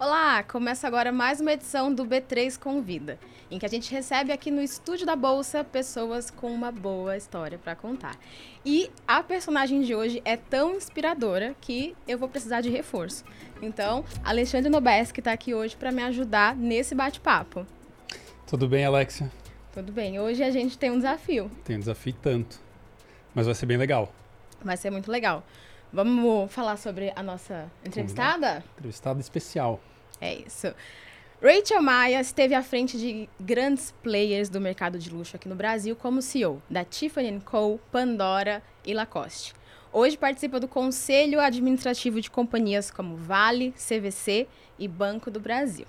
Olá, começa agora mais uma edição do B3 Convida, em que a gente recebe aqui no estúdio da Bolsa pessoas com uma boa história para contar. E a personagem de hoje é tão inspiradora que eu vou precisar de reforço. Então, Alexandre Nobeski está aqui hoje para me ajudar nesse bate-papo. Tudo bem, Alexia? Tudo bem. Hoje a gente tem um desafio. Tem um desafio tanto, mas vai ser bem legal. Vai ser muito legal. Vamos falar sobre a nossa entrevistada? Entrevistada especial. É isso. Rachel Maia esteve à frente de grandes players do mercado de luxo aqui no Brasil como CEO da Tiffany & Co., Pandora e Lacoste. Hoje participa do Conselho Administrativo de companhias como Vale, CVC e Banco do Brasil.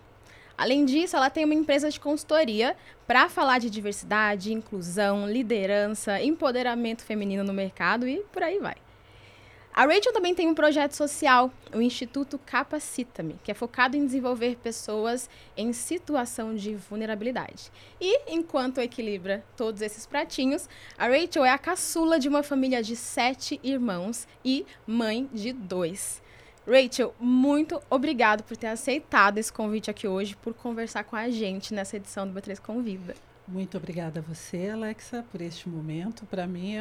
Além disso, ela tem uma empresa de consultoria para falar de diversidade, inclusão, liderança, empoderamento feminino no mercado e por aí vai. A Rachel também tem um projeto social, o Instituto Capacita-me, que é focado em desenvolver pessoas em situação de vulnerabilidade. E, enquanto equilibra todos esses pratinhos, a Rachel é a caçula de uma família de 7 irmãos e mãe de 2. Rachel, muito obrigado por ter aceitado esse convite aqui hoje, por conversar com a gente nessa edição do B3 Convida. Muito obrigada a você, Alexa, por este momento. Para mim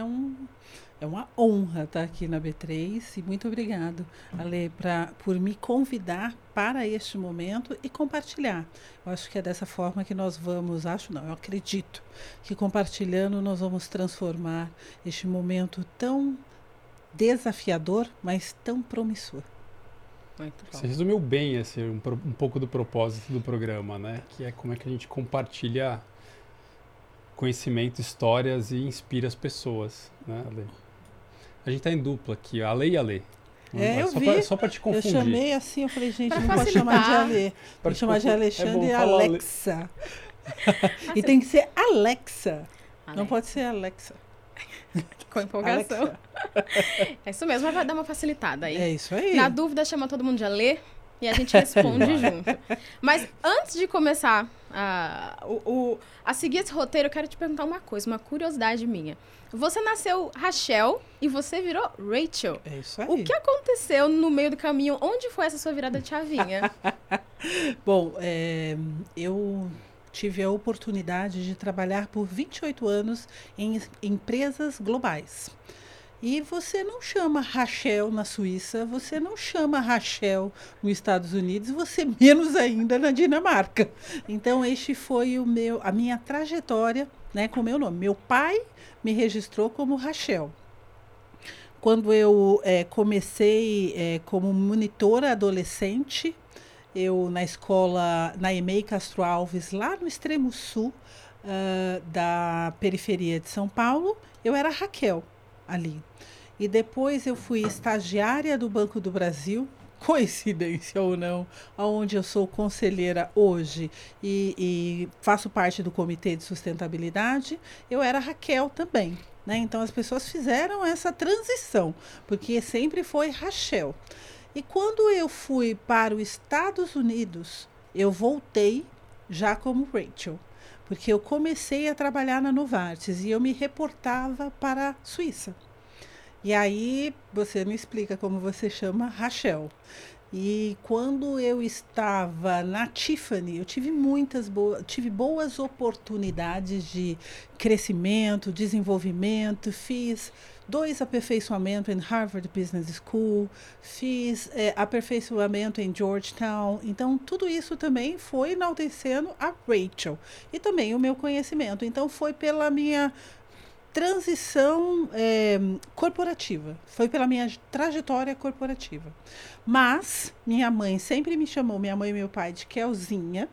é uma honra estar aqui na B3 e muito obrigado, Ale, por me convidar para este momento e compartilhar. Eu acho que é dessa forma que nós vamos, eu acredito, que compartilhando nós vamos transformar este momento tão desafiador, mas tão promissor. Você resumiu bem esse, um pouco do propósito do programa, né? Que é como é que a gente compartilha conhecimento, histórias e inspira as pessoas, né, Ale? A gente tá em dupla aqui, Ale e Ale. Só para te confundir. Eu chamei assim, eu falei, gente, não pode chamar de Ale. Pode chamar de Alexandre e Alexa. E tem que ser Alexa. Não pode ser Alexa. Com empolgação. Alexa. É isso mesmo, vai dar uma facilitada aí. É isso aí. Na dúvida, chama todo mundo de Ale. E a gente responde junto. Mas antes de começar a seguir esse roteiro, eu quero te perguntar uma coisa, uma curiosidade minha. Você nasceu Rachel e você virou Rachel. É isso aí. O que aconteceu no meio do caminho? Onde foi essa sua virada de chavinha? Bom, eu tive a oportunidade de trabalhar por 28 anos em empresas globais. E você não chama Rachel na Suíça, você não chama Rachel nos Estados Unidos, você menos ainda na Dinamarca. Então, este foi a minha trajetória, né, com o meu nome. Meu pai me registrou como Rachel. Quando eu comecei como monitora adolescente, eu na escola, na EMEI Castro Alves, lá no extremo sul da periferia de São Paulo, eu era Raquel ali. E depois eu fui estagiária do Banco do Brasil, coincidência ou não, onde eu sou conselheira hoje e faço parte do Comitê de Sustentabilidade, eu era Raquel também, né? Então as pessoas fizeram essa transição, porque sempre foi Rachel. E quando eu fui para os Estados Unidos, eu voltei já como Rachel, porque eu comecei a trabalhar na Novartis e eu me reportava para a Suíça. E aí você me explica como você chama Rachel. E quando eu estava na Tiffany, eu tive tive boas oportunidades de crescimento, desenvolvimento, fiz 2 aperfeiçoamentos em Harvard Business School, fiz aperfeiçoamento em Georgetown. Então, tudo isso também foi enaltecendo a Rachel e também o meu conhecimento. Então, foi pela minha transição corporativa, foi pela minha trajetória corporativa. Mas, minha mãe sempre me chamou, minha mãe e meu pai, de Kelzinha.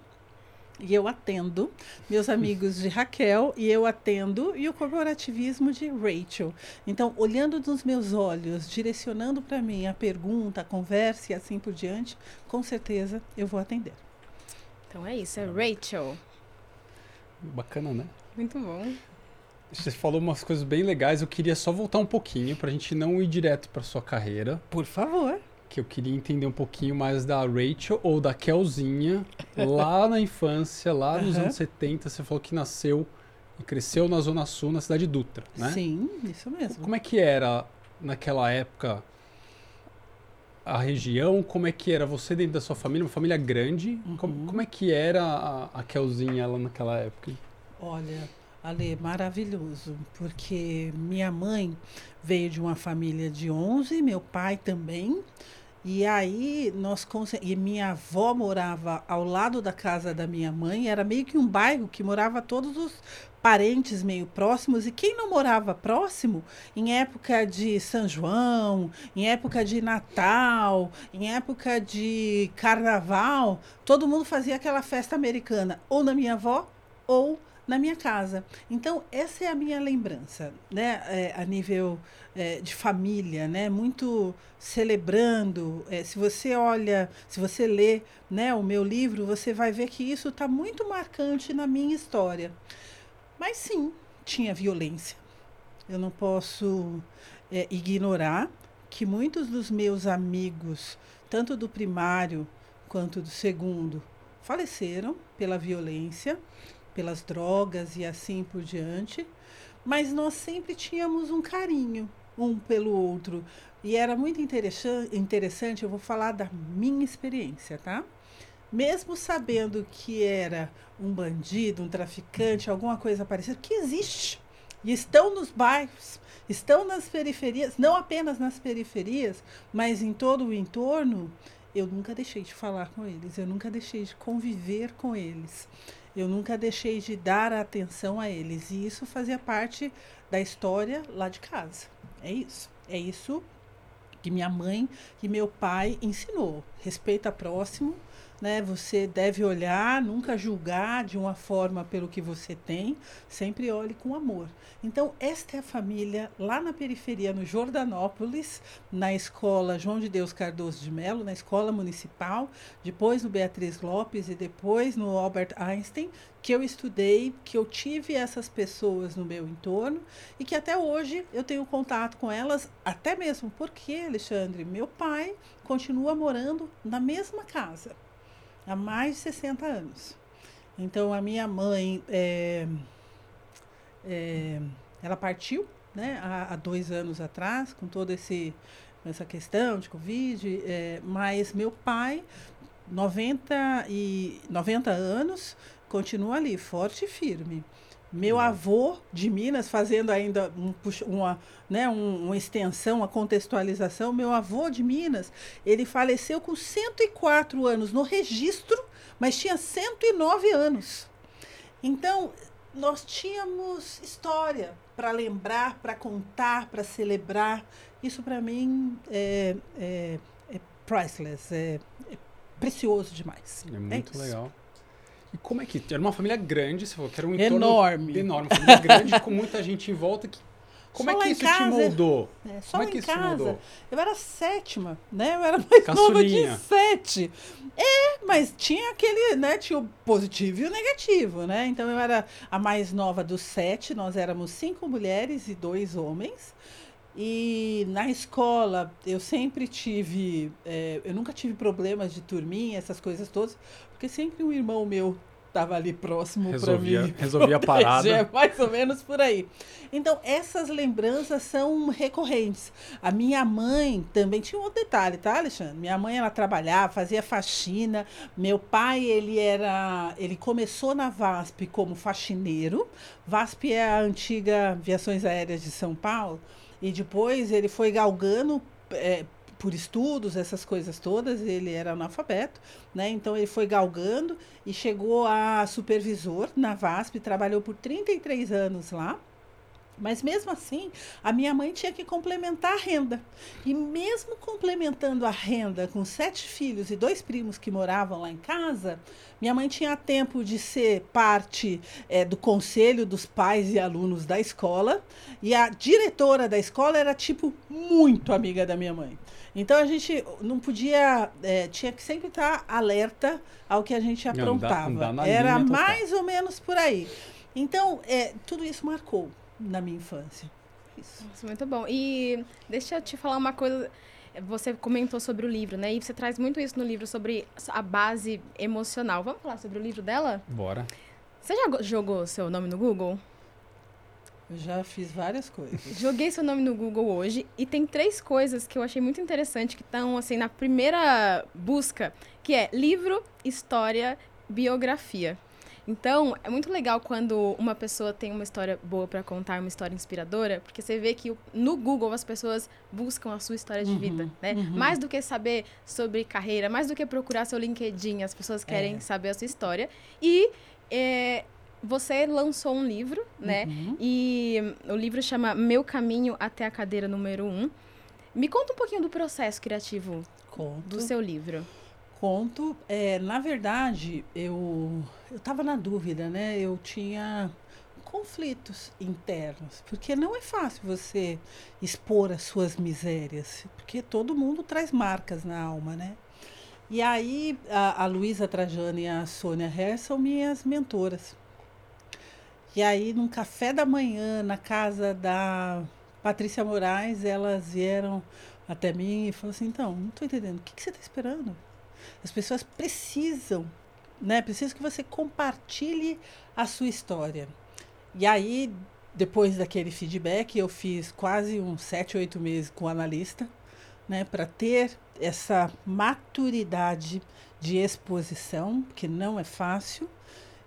E eu atendo meus amigos de Raquel, e eu atendo, e o corporativismo de Rachel. Então, olhando nos meus olhos, direcionando para mim a pergunta, a conversa e assim por diante, com certeza eu vou atender. Então é isso, é Rachel. Bacana, né? Muito bom. Você falou umas coisas bem legais, eu queria só voltar um pouquinho, para a gente não ir direto para sua carreira. Por favor. Que eu queria entender um pouquinho mais da Rachel ou da Kelzinha, lá na infância, lá nos anos 70, você falou que nasceu e cresceu na Zona Sul, na Cidade de Dutra, né? Sim, isso mesmo. Como é que era naquela época a região, como é que era você dentro da sua família, uma família grande, uhum. como é que era a Kelzinha lá naquela época? Olha, Ale, maravilhoso, porque minha mãe veio de uma família de 11, meu pai também, e aí e minha avó morava ao lado da casa da minha mãe, era meio que um bairro que morava todos os parentes meio próximos, e quem não morava próximo, em época de São João, em época de Natal, em época de Carnaval, todo mundo fazia aquela festa americana, ou na minha avó, ou na minha casa. Então, essa é a minha lembrança, né? A nível de família, né? Muito celebrando. Se você olha, se você lê, né, o meu livro, você vai ver que isso está muito marcante na minha história. Mas sim, tinha violência. Eu não posso ignorar que muitos dos meus amigos, tanto do primário quanto do segundo, faleceram pela violência, pelas drogas e assim por diante, mas nós sempre tínhamos um carinho um pelo outro. E era muito interessante, eu vou falar da minha experiência, tá? Mesmo sabendo que era um bandido, um traficante, alguma coisa parecida, que existe, e estão nos bairros, estão nas periferias, não apenas nas periferias, mas em todo o entorno, eu nunca deixei de falar com eles, eu nunca deixei de conviver com eles. Eu nunca deixei de dar atenção a eles. E isso fazia parte da história lá de casa. É isso. É isso que minha mãe e meu pai ensinou. Respeita próximo, né? Você deve olhar, nunca julgar de uma forma pelo que você tem. Sempre olhe com amor. Então, esta é a família lá na periferia, no Jordanópolis, na escola João de Deus Cardoso de Mello, na escola municipal, depois no Beatriz Lopes e depois no Albert Einstein, que eu estudei, que eu tive essas pessoas no meu entorno e que até hoje eu tenho contato com elas, até mesmo porque, Alexandre, meu pai continua morando na mesma casa há mais de 60 anos. Então, a minha mãe, ela partiu, né, há 2 anos atrás, com toda essa questão de Covid, mas meu pai, 90 anos, continua ali, forte e firme. Meu avô de Minas, fazendo ainda uma extensão, uma contextualização, meu avô de Minas, ele faleceu com 104 anos no registro, mas tinha 109 anos. Então, nós tínhamos história para lembrar, para contar, para celebrar. Isso, para mim, é priceless, é precioso demais. É muito legal. E como é que... Era uma família grande, você falou que era um entorno... Enorme. Uma família grande, com muita gente em volta. Como é que isso te moldou? Só lá em casa, eu era 7ª, né? Eu era mais nova de 7. Mas tinha aquele, né? Tinha o positivo e o negativo, né? Então, eu era a mais nova dos 7. Nós éramos 5 mulheres e 2 homens. E na escola, eu sempre tive... eu nunca tive problemas de turminha, essas coisas todas, porque sempre um irmão meu estava ali próximo para mim. Resolvia a parada. É, mais ou menos por aí. Então, essas lembranças são recorrentes. A minha mãe também tinha um outro detalhe, tá, Alexandre? Minha mãe, ela trabalhava, fazia faxina. Meu pai, ele começou na VASP como faxineiro. VASP é a antiga Viações Aéreas de São Paulo. E depois ele foi galgando por estudos, essas coisas todas, ele era analfabeto, né? Então, ele foi galgando e chegou a supervisor na VASP, trabalhou por 33 anos lá. Mas, mesmo assim, a minha mãe tinha que complementar a renda. E mesmo complementando a renda com 7 filhos e 2 primos que moravam lá em casa, minha mãe tinha tempo de ser parte do conselho dos pais e alunos da escola. E a diretora da escola era, tipo, muito amiga da minha mãe. Então, a gente não podia... tinha que sempre estar alerta ao que a gente aprontava. Não dá na linha, era mais ou menos por aí. Então, tudo isso marcou na minha infância. Isso, muito bom. E deixa eu te falar uma coisa. Você comentou sobre o livro, né? E você traz muito isso no livro, sobre a base emocional. Vamos falar sobre o livro dela? Bora. Você já jogou seu nome no Google? Eu já fiz várias coisas. Joguei seu nome no Google hoje e tem 3 coisas que eu achei muito interessante que estão assim na primeira busca, que é livro, história, biografia. Então, é muito legal quando uma pessoa tem uma história boa para contar, uma história inspiradora, porque você vê que no Google as pessoas buscam a sua história de vida, né? Uhum. Mais do que saber sobre carreira, mais do que procurar seu LinkedIn, as pessoas querem saber a sua história. E você lançou um livro, né? Uhum. E o livro chama Meu Caminho Até a Cadeira Número 1. Me conta um pouquinho do processo criativo do seu livro. Conto. Na verdade, eu estava na dúvida, né? Eu tinha conflitos internos, porque não é fácil você expor as suas misérias, porque todo mundo traz marcas na alma, né? E aí, a Luiza Trajano e a Sônia Herr são minhas mentoras. E aí, num café da manhã, na casa da Patrícia Moraes, elas vieram até mim e falaram assim, então, não estou entendendo, o que você está esperando? As pessoas precisam, né? Precisam que você compartilhe a sua história. E aí, depois daquele feedback, eu fiz quase uns 7-8 meses com o analista, né? Para ter essa maturidade de exposição, que não é fácil,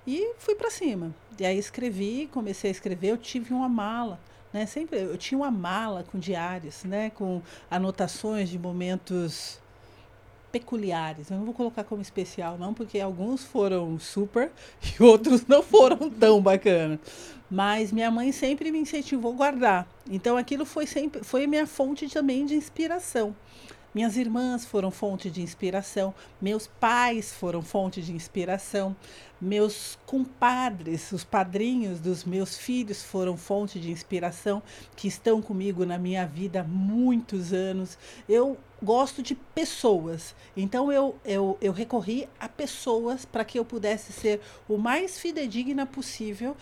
e fui para cima. E aí escrevi, comecei a escrever, eu tive uma mala. Né? Sempre, eu tinha uma mala com diários, né? Com anotações de momentos peculiares, eu não vou colocar como especial não, porque alguns foram super e outros não foram tão bacana, mas minha mãe sempre me incentivou a guardar, então aquilo foi minha fonte também de inspiração. Minhas irmãs foram fonte de inspiração, meus pais foram fonte de inspiração, meus compadres, os padrinhos dos meus filhos foram fonte de inspiração, que estão comigo na minha vida há muitos anos. Eu gosto de pessoas, então eu recorri a pessoas para que eu pudesse ser o mais fidedigna possível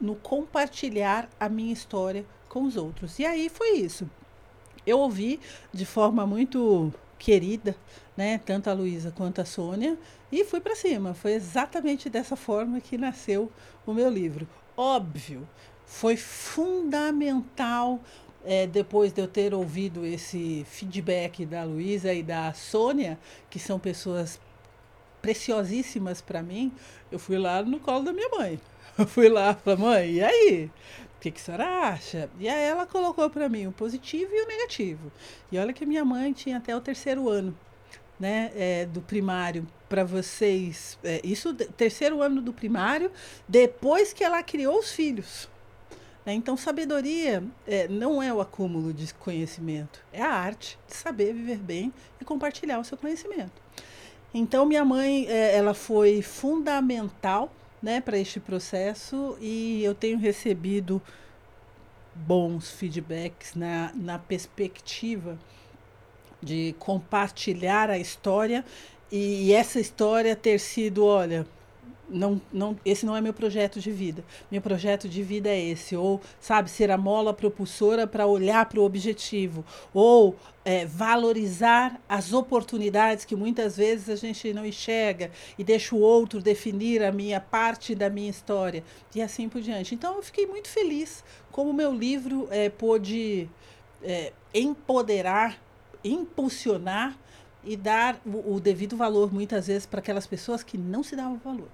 no compartilhar a minha história com os outros. E aí foi isso. Eu ouvi de forma muito querida, né, tanto a Luiza quanto a Sônia, e fui para cima. Foi exatamente dessa forma que nasceu o meu livro. Óbvio, foi fundamental, depois de eu ter ouvido esse feedback da Luiza e da Sônia, que são pessoas preciosíssimas para mim, eu fui lá no colo da minha mãe. Eu fui lá e falei, mãe, e aí? O que a senhora acha? E aí ela colocou para mim o positivo e o negativo. E olha que minha mãe tinha até o 3º ano, né, do primário para vocês. Isso, 3º ano do primário, depois que ela criou os filhos. Né? Então, sabedoria não é o acúmulo de conhecimento, é a arte de saber viver bem e compartilhar o seu conhecimento. Então, minha mãe, ela foi fundamental, né, para este processo, e eu tenho recebido bons feedbacks na perspectiva de compartilhar a história e essa história ter sido, olha, não, esse não é meu projeto de vida, meu projeto de vida é esse, ou, sabe, ser a mola propulsora para olhar para o objetivo, ou valorizar as oportunidades que muitas vezes a gente não enxerga e deixa o outro definir a minha parte da minha história e assim por diante. Então eu fiquei muito feliz como o meu livro pôde empoderar, impulsionar e dar o devido valor muitas vezes para aquelas pessoas que não se davam valor.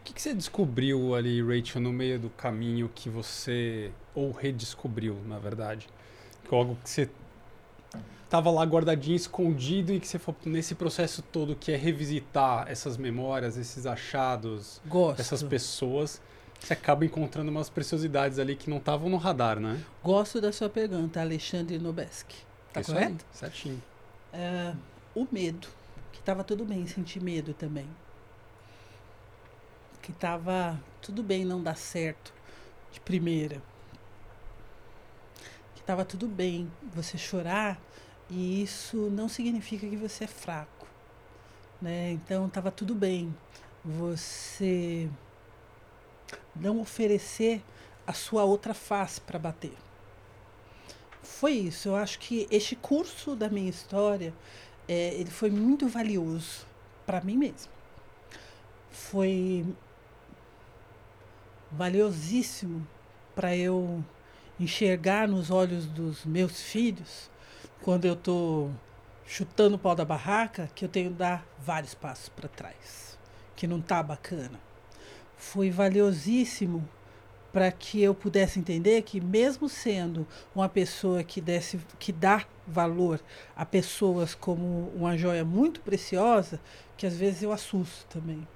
O que você descobriu ali, Rachel, no meio do caminho que você redescobriu, na verdade? Algo que você estava lá guardadinho, escondido, e que você foi nesse processo todo, que é revisitar essas memórias, esses achados, essas pessoas, você acaba encontrando umas preciosidades ali que não estavam no radar, né? Gosto da sua pergunta, Alexandre Nobeski. Tá correto? Aí, certinho. O medo, que estava tudo bem sentir medo também. Que estava tudo bem não dar certo de primeira. Que estava tudo bem você chorar. E isso não significa que você é fraco, né? Então, estava tudo bem você não oferecer a sua outra face para bater. Foi isso. Eu acho que este curso da minha história, ele foi muito valioso para mim mesma. Foi valiosíssimo para eu enxergar nos olhos dos meus filhos, quando eu estou chutando o pau da barraca, que eu tenho que dar vários passos para trás, que não está bacana. Foi valiosíssimo para que eu pudesse entender que, mesmo sendo uma pessoa que dá valor a pessoas como uma joia muito preciosa, que às vezes eu assusto também.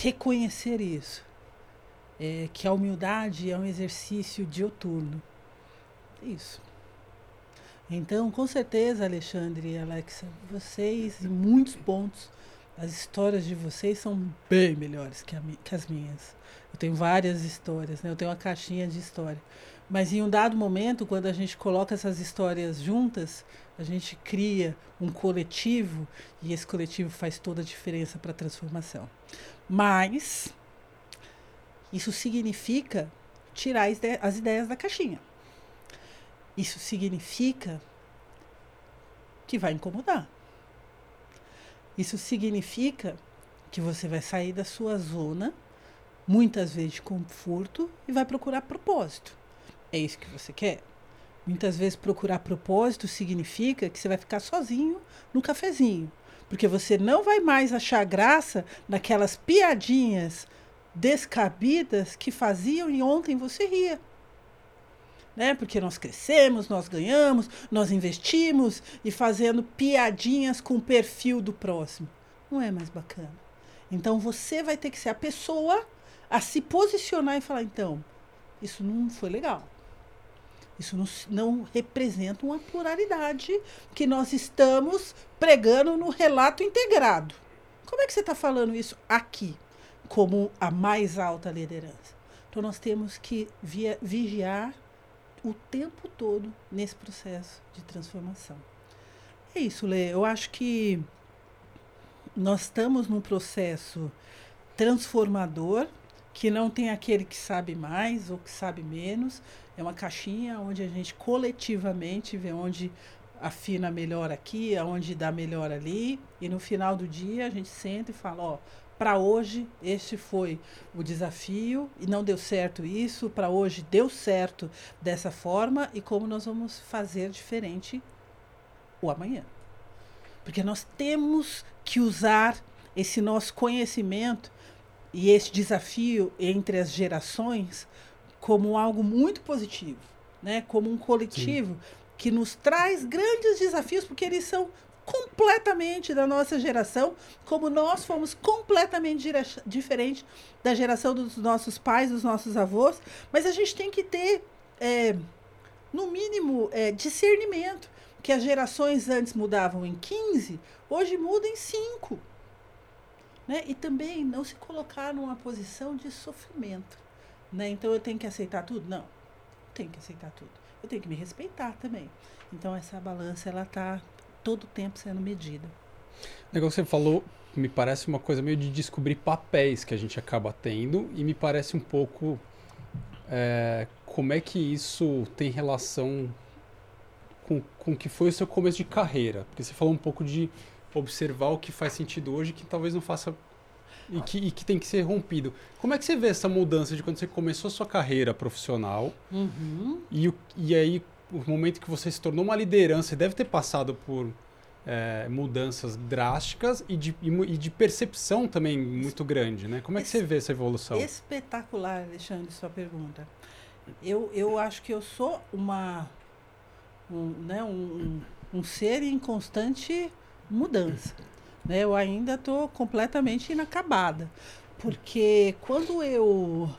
Reconhecer isso, que a humildade é um exercício diuturno. Isso. Então, com certeza, Alexandre e Alexa, vocês, em muitos pontos, as histórias de vocês são bem melhores que as minhas. Eu tenho várias histórias, né? Eu tenho uma caixinha de história. Mas em um dado momento, quando a gente coloca essas histórias juntas, a gente cria um coletivo e esse coletivo faz toda a diferença para a transformação. Mas isso significa tirar as ideias da caixinha. Isso significa que vai incomodar. Isso significa que você vai sair da sua zona, muitas vezes de conforto, e vai procurar propósito. É isso que você quer? Muitas vezes procurar propósito significa que você vai ficar sozinho no cafezinho, porque você não vai mais achar graça naquelas piadinhas descabidas que faziam e ontem você ria. Né? Porque nós crescemos, nós ganhamos, nós investimos e fazendo piadinhas com o perfil do próximo. Não é mais bacana. Então você vai ter que ser a pessoa a se posicionar e falar, então, isso não foi legal. Isso não representa uma pluralidade que nós estamos pregando no relato integrado. Como é que você está falando isso aqui, como a mais alta liderança? Então, nós temos que vigiar o tempo todo nesse processo de transformação. É isso, Lê. Eu acho que nós estamos num processo transformador, que não tem aquele que sabe mais ou que sabe menos. É uma caixinha onde a gente coletivamente vê onde afina melhor aqui, onde dá melhor ali. E no final do dia a gente senta e fala, ó, para hoje este foi o desafio e não deu certo isso, para hoje deu certo dessa forma e como nós vamos fazer diferente o amanhã. Porque nós temos que usar esse nosso conhecimento e esse desafio entre as gerações como algo muito positivo, né? Como um coletivo, sim, que nos traz grandes desafios, porque eles são completamente da nossa geração, como nós fomos completamente diferente da geração dos nossos pais, dos nossos avós, mas a gente tem que ter, no mínimo, discernimento, que as gerações antes mudavam em 15, hoje mudam em 5. Né? E também não se colocar numa posição de sofrimento. Né? Então, eu tenho que aceitar tudo? Não, não tenho que aceitar tudo. Eu tenho que me respeitar também. Então, essa balança, ela está todo o tempo sendo medida. O negócio que você falou me parece uma coisa meio de descobrir papéis que a gente acaba tendo e me parece um pouco como é que isso tem relação com o que foi o seu começo de carreira. Porque você falou um pouco de observar o que faz sentido hoje que talvez não faça e que tem que ser rompido. Como é que você vê essa mudança de quando você começou a sua carreira profissional, uhum, e aí o momento que você se tornou uma liderança? Você deve ter passado por mudanças drásticas e de percepção também muito grande, né? Como é que você vê essa evolução? Espetacular, Alexandre, sua pergunta. Eu acho que eu sou um ser em constante mudança, né? Eu ainda estou completamente inacabada, porque quando eu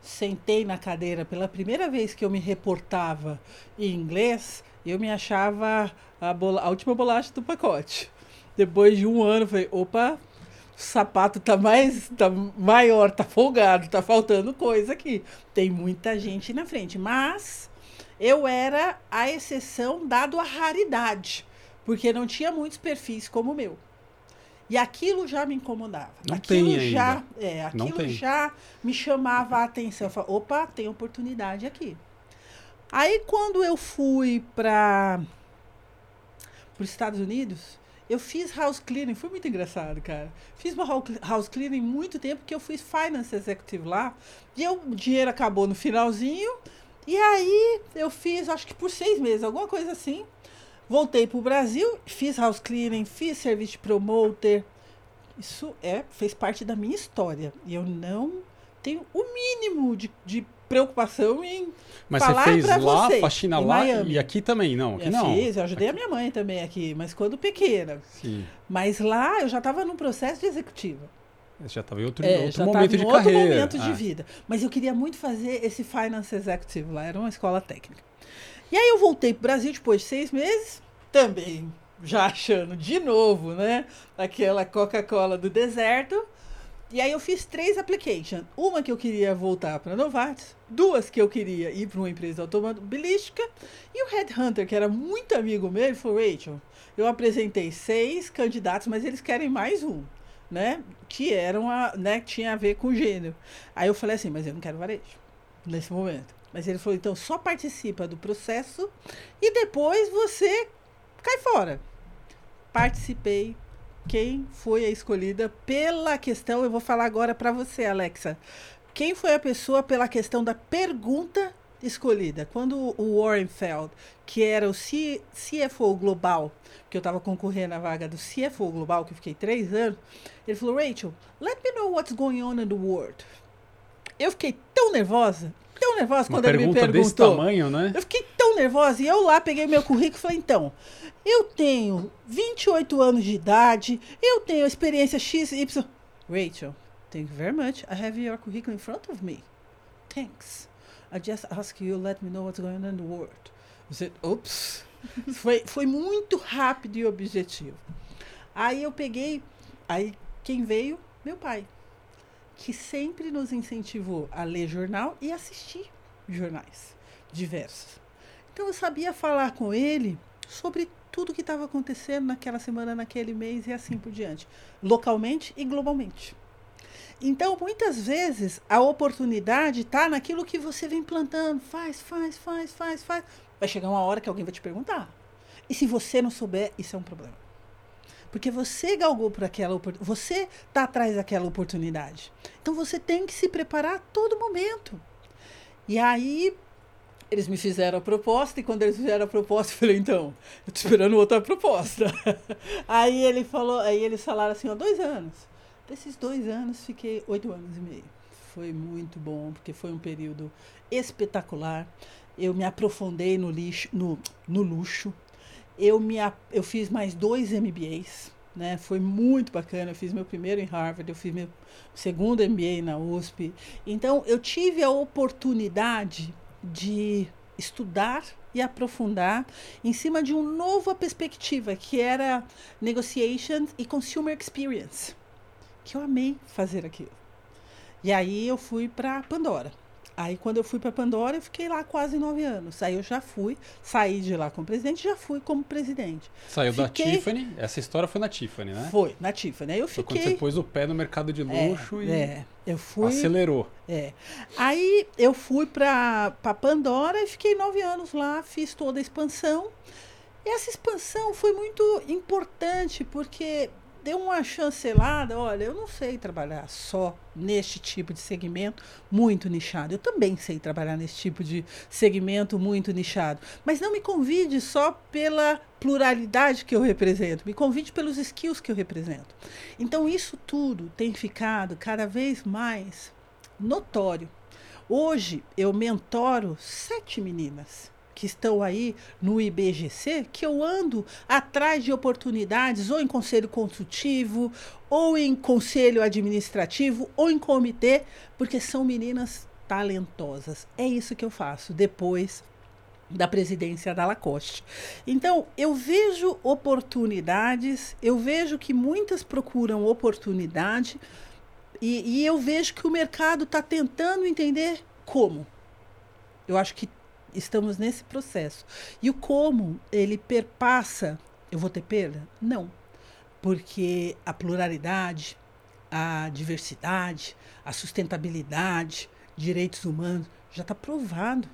sentei na cadeira pela primeira vez que eu me reportava em inglês, eu me achava a última bolacha do pacote. Depois de um ano, eu falei, opa, o sapato tá maior, tá folgado, tá faltando coisa aqui. Tem muita gente na frente, mas eu era a exceção dado a raridade, porque não tinha muitos perfis como o meu. E aquilo já me incomodava. Não aquilo tem já, ainda. Aquilo já me chamava a atenção. Eu falava, opa, tem oportunidade aqui. Aí, quando eu fui para os Estados Unidos, eu fiz house cleaning. Foi muito engraçado, cara. Fiz uma house cleaning muito tempo, porque eu fui finance executive lá. E o dinheiro acabou no finalzinho. E aí eu fiz, acho que por 6 meses, alguma coisa assim. Voltei para o Brasil, fiz house cleaning, fiz serviço de promoter. Isso fez parte da minha história. E eu não tenho o mínimo de preocupação em mas falar para vocês. Mas você fez lá, faxina lá Miami. E aqui também, não? Aqui não. Fiz, eu ajudei aqui. A minha mãe também aqui, mas quando pequena. Sim. Mas lá eu já estava num processo de executiva. Já estava em outro momento de carreira. Outro momento de vida. Mas eu queria muito fazer esse Finance Executive lá, era uma escola técnica. E aí eu voltei para o Brasil depois de 6 meses, também já achando de novo, né, aquela Coca-Cola do deserto. E aí eu fiz 3 applications. Uma que eu queria voltar para a Novartis, 2 que eu queria ir para uma empresa automobilística, e o Headhunter, que era muito amigo meu, ele falou, Rachel, eu apresentei 6 candidatos, mas eles querem mais um, né, que eram tinha a ver com gênero. Aí eu falei assim, mas eu não quero varejo nesse momento. Mas ele falou, então só participa do processo e depois você cai fora. Participei. Quem foi a escolhida pela questão, eu vou falar agora para você, Alexa. Quem foi a pessoa pela questão da pergunta escolhida? Quando o Warren Feld, que era o CFO global, que eu estava concorrendo à vaga do CFO global, que eu fiquei 3 anos, ele falou, Rachel, let me know what's going on in the world. Eu fiquei tão nervosa quando ele me perguntou. Desse tamanho, né? Eu fiquei tão nervosa, e eu lá peguei meu currículo e falei, então, eu tenho 28 anos de idade, eu tenho experiência XY. Rachel, thank you very much. I have your curriculum in front of me. Thanks. I just ask you, let me know what's going on in the world. I said, oops. Foi muito rápido e objetivo. Aí eu peguei, aí quem veio? Meu pai, que sempre nos incentivou a ler jornal e assistir jornais diversos. Então, eu sabia falar com ele sobre tudo que estava acontecendo naquela semana, naquele mês e assim por diante, localmente e globalmente. Então, muitas vezes, a oportunidade está naquilo que você vem plantando, faz. Vai chegar uma hora que alguém vai te perguntar. E se você não souber, isso é um problema. Porque você galgou por aquela oportunidade, você está atrás daquela oportunidade. Então, você tem que se preparar a todo momento. E aí, eles me fizeram a proposta, e quando eles fizeram a proposta, eu falei, então, eu estou esperando outra proposta. Aí eles falaram assim, ó, 2 anos. Desses 2 anos, fiquei 8 anos e meio. Foi muito bom, porque foi um período espetacular. Eu me aprofundei no luxo. Eu fiz mais 2 MBAs, né? Foi muito bacana. Eu fiz meu primeiro em Harvard, eu fiz meu segundo MBA na USP. Então, eu tive a oportunidade de estudar e aprofundar em cima de uma nova perspectiva, que era negotiation e consumer experience, que eu amei fazer aquilo. E aí, eu fui para Pandora. Aí, quando eu fui para Pandora, eu fiquei lá quase 9 anos. Aí eu já saí de lá como presidente, já fui como presidente. Da Tiffany, essa história foi na Tiffany, né? Foi, na Tiffany. Aí eu fiquei... Foi quando você pôs o pé no mercado de luxo acelerou. Aí eu fui para Pandora e fiquei 9 anos lá, fiz toda a expansão. E essa expansão foi muito importante, porque... Deu uma chancelada, olha, eu não sei trabalhar só neste tipo de segmento muito nichado. Eu também sei trabalhar nesse tipo de segmento muito nichado. Mas não me convide só pela pluralidade que eu represento, me convide pelos skills que eu represento. Então, isso tudo tem ficado cada vez mais notório. Hoje, eu mentoro 7 meninas. Que estão aí no IBGC, que eu ando atrás de oportunidades, ou em conselho consultivo, ou em conselho administrativo, ou em comitê, porque são meninas talentosas. É isso que eu faço depois da presidência da Lacoste. Então, eu vejo oportunidades, eu vejo que muitas procuram oportunidade, e eu vejo que o mercado está tentando entender como. Eu acho que estamos nesse processo. E o como ele perpassa... Eu vou ter perda? Não. Porque a pluralidade, a diversidade, a sustentabilidade, direitos humanos, já está provado.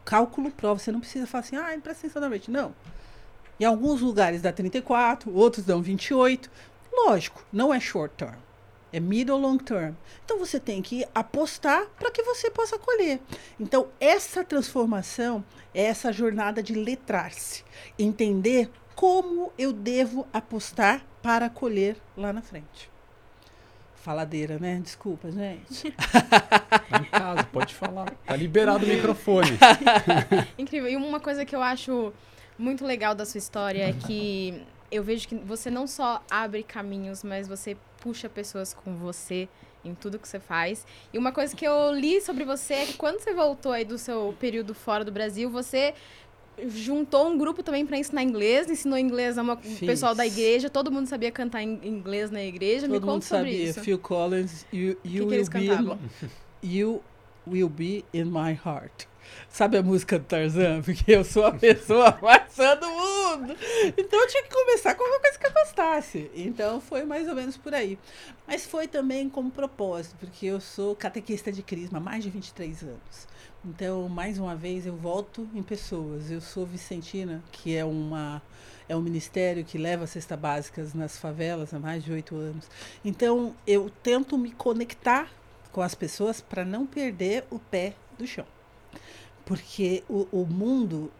O cálculo prova. Você não precisa falar assim, não presta atenção na mente. Não. Em alguns lugares dá 34, outros dão 28. Lógico, não é short term. É middle long term. Então, você tem que apostar para que você possa colher. Então, essa transformação é essa jornada de letrar-se. Entender como eu devo apostar para colher lá na frente. Faladeira, né? Desculpa, gente. Tá em casa, pode falar. Tá liberado o microfone. Incrível. E uma coisa que eu acho muito legal da sua história é que eu vejo que você não só abre caminhos, mas você puxa pessoas com você em tudo que você faz. E uma coisa que eu li sobre você é que quando você voltou aí do seu período fora do Brasil, você juntou um grupo também para ensinar inglês, ensinou inglês a um pessoal da igreja, todo mundo sabia cantar em inglês na igreja. Todo Me conta sobre sabia. Isso. Phil Collins, you will be you will be in my heart. Sabe a música do Tarzan? Porque eu sou a pessoa mais sã do mundo. Então, eu tinha que começar com alguma coisa que eu gostasse. Então, foi mais ou menos por aí. Mas foi também como propósito, porque eu sou catequista de Crisma há mais de 23 anos. Então, mais uma vez, eu volto em pessoas. Eu sou Vicentina, que é um ministério que leva cestas básicas nas favelas há mais de 8 anos. Então, eu tento me conectar com as pessoas para não perder o pé do chão. Porque o mundo,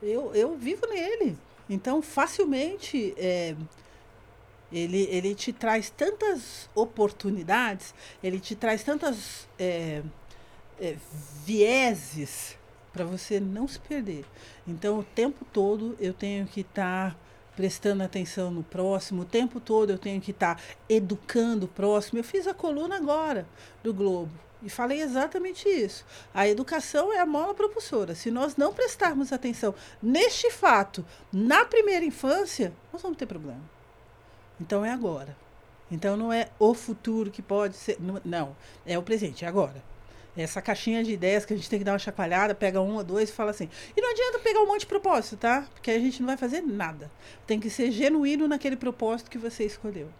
eu vivo nele, então facilmente ele te traz tantas oportunidades, ele te traz tantas vieses para você não se perder. Então o tempo todo eu tenho que estar prestando atenção no próximo, o tempo todo eu tenho que estar educando o próximo. Eu fiz a coluna agora do Globo. E falei exatamente isso. A educação é a mola propulsora. Se nós não prestarmos atenção neste fato, na primeira infância, nós vamos ter problema. Então, é agora. Então, não é o futuro que pode ser... Não, é o presente, é agora. Essa caixinha de ideias que a gente tem que dar uma chacoalhada, pega 1 ou 2 e fala assim. E não adianta pegar um monte de propósito, tá? Porque a gente não vai fazer nada. Tem que ser genuíno naquele propósito que você escolheu.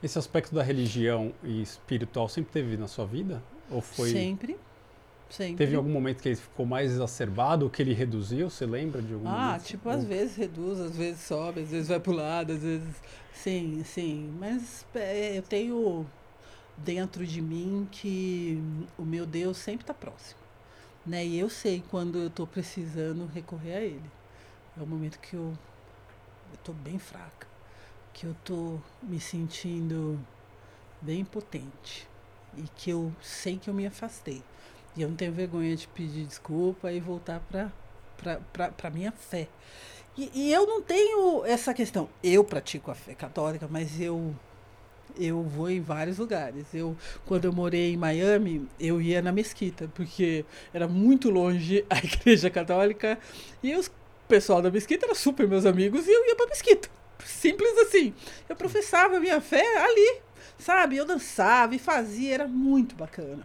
Esse aspecto da religião e espiritual sempre teve na sua vida? Ou foi... Sempre. Teve algum momento que ele ficou mais exacerbado ou que ele reduziu? Você lembra de algum momento? Tipo, às vezes reduz, às vezes sobe, às vezes vai pro lado, às vezes... Sim. Mas eu tenho dentro de mim que o meu Deus sempre está próximo. Né? E eu sei quando eu estou precisando recorrer a Ele. É o momento que eu estou bem fraca. Que eu estou me sentindo bem potente e que eu sei que eu me afastei. E eu não tenho vergonha de pedir desculpa e voltar para a minha fé. E eu não tenho essa questão. Eu pratico a fé católica, mas eu vou em vários lugares. Quando eu morei em Miami, eu ia na mesquita, porque era muito longe a igreja católica. E o pessoal da mesquita era super meus amigos e eu ia para a mesquita. Simples assim. Eu professava a minha fé ali, sabe? Eu dançava e fazia, era muito bacana.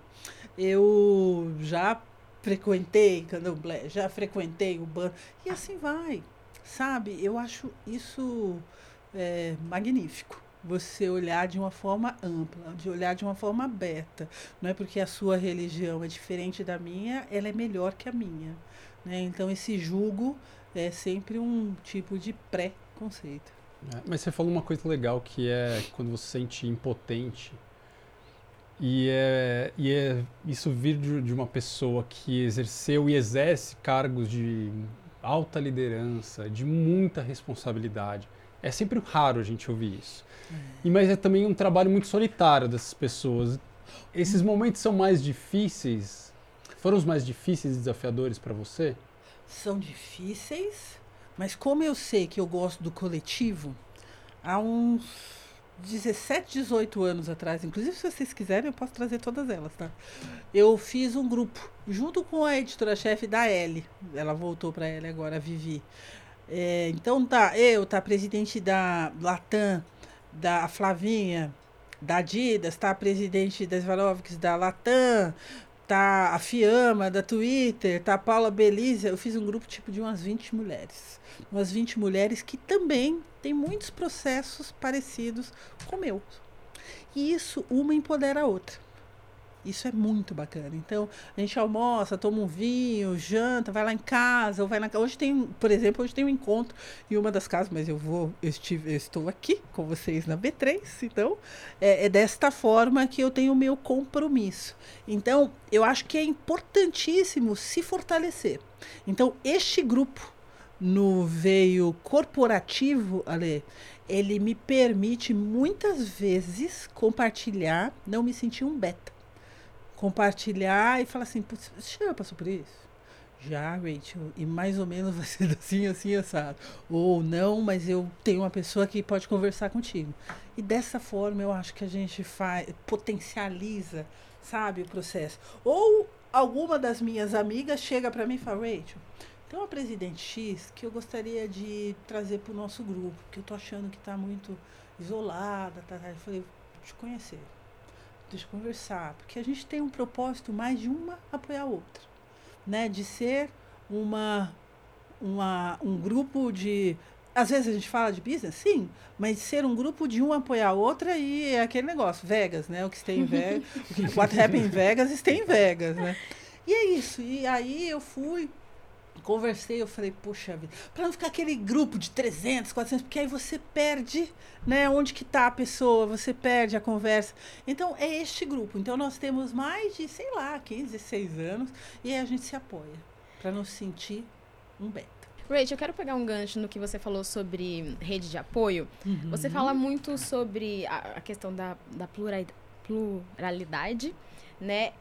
Eu já frequentei candomblé, já frequentei o banco, e assim vai, sabe? Eu acho isso magnífico. Você olhar de uma forma ampla, de olhar de uma forma aberta. Não é porque a sua religião é diferente da minha, ela é melhor que a minha. Né? Então, esse julgo é sempre um tipo de pré-conceito. Mas você falou uma coisa legal, que é quando você se sente impotente e isso vir de uma pessoa que exerceu e exerce cargos de alta liderança, de muita responsabilidade. É sempre raro a gente ouvir isso. Mas é também um trabalho muito solitário dessas pessoas. Esses momentos são mais difíceis? Foram os mais difíceis e desafiadores para você? São difíceis... Mas como eu sei que eu gosto do coletivo, há uns 17, 18 anos atrás, inclusive se vocês quiserem eu posso trazer todas elas, tá? Eu fiz um grupo, junto com a editora-chefe da L, ela voltou para a L agora, a Vivi. Então tá a presidente da Latam, da Flavinha, da Adidas, tá a presidente das Valovix da Latam, tá a Fiamma, da Twitter, tá a Paula Belisa. Eu fiz um grupo tipo de umas 20 mulheres. Umas 20 mulheres que também têm muitos processos parecidos com o meu. E isso, uma empodera a outra. Isso é muito bacana. Então, a gente almoça, toma um vinho, janta, vai lá em casa, ou vai na... Hoje tem, por exemplo, hoje tem um encontro em uma das casas, mas eu estou aqui com vocês na B3, então é desta forma que eu tenho o meu compromisso. Então, eu acho que é importantíssimo se fortalecer. Então, este grupo no veio corporativo, Ale, ele me permite muitas vezes compartilhar, não me sentir um beta. Compartilhar e falar assim, putz, você já passou por isso? Já, Rachel, e mais ou menos vai ser assim, assim, assado. Ou não, mas eu tenho uma pessoa que pode conversar contigo. E dessa forma eu acho que a gente faz, potencializa, sabe, o processo. Ou alguma das minhas amigas chega para mim e fala, Rachel, tem uma presidente X que eu gostaria de trazer para o nosso grupo, porque eu tô achando que tá muito isolada, tá? Eu falei, te conhecer. De conversar, porque a gente tem um propósito mais de uma apoiar a outra, né? De ser um grupo de... Às vezes a gente fala de business, sim, mas ser um grupo de um apoiar a outra e é aquele negócio, Vegas, né? O que tem em Vegas, o que what happened in Vegas, está em Vegas, né? E é isso, e aí eu fui, conversei, eu falei, poxa vida, para não ficar aquele grupo de 300, 400, porque aí você perde, né, onde que tá a pessoa, você perde a conversa. Então, é este grupo. Então, nós temos mais de, sei lá, 15, 16 anos, e aí a gente se apoia, para não sentir um beta. Rachel, eu quero pegar um gancho no que você falou sobre rede de apoio. Uhum. Você fala muito sobre a questão da pluralidade, né?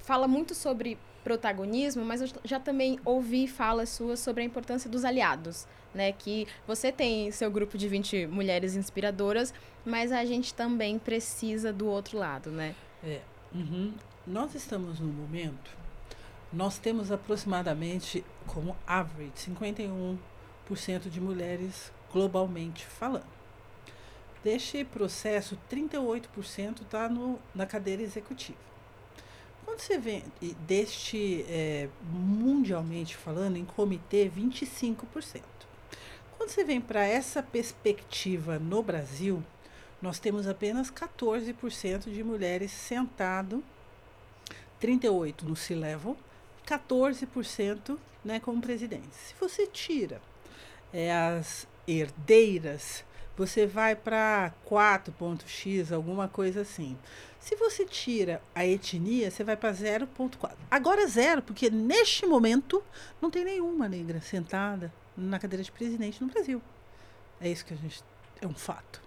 Fala muito sobre protagonismo, mas eu já também ouvi falas suas sobre a importância dos aliados, né? Que você tem seu grupo de 20 mulheres inspiradoras, mas a gente também precisa do outro lado, né? É. Uhum. Nós estamos num momento, nós temos aproximadamente, como average, 51% de mulheres globalmente falando. Deste processo, 38% está na cadeira executiva. Quando você vê deste, mundialmente falando, em comitê, 25%. Quando você vem para essa perspectiva no Brasil, nós temos apenas 14% de mulheres sentado, 38% no C-Level, 14%, né, como presidente. Se você tira as herdeiras, você vai para 4.x, alguma coisa assim. Se você tira a etnia, você vai para 0.4. Agora zero, porque neste momento não tem nenhuma negra sentada na cadeira de presidente no Brasil. É isso que a gente... é um fato.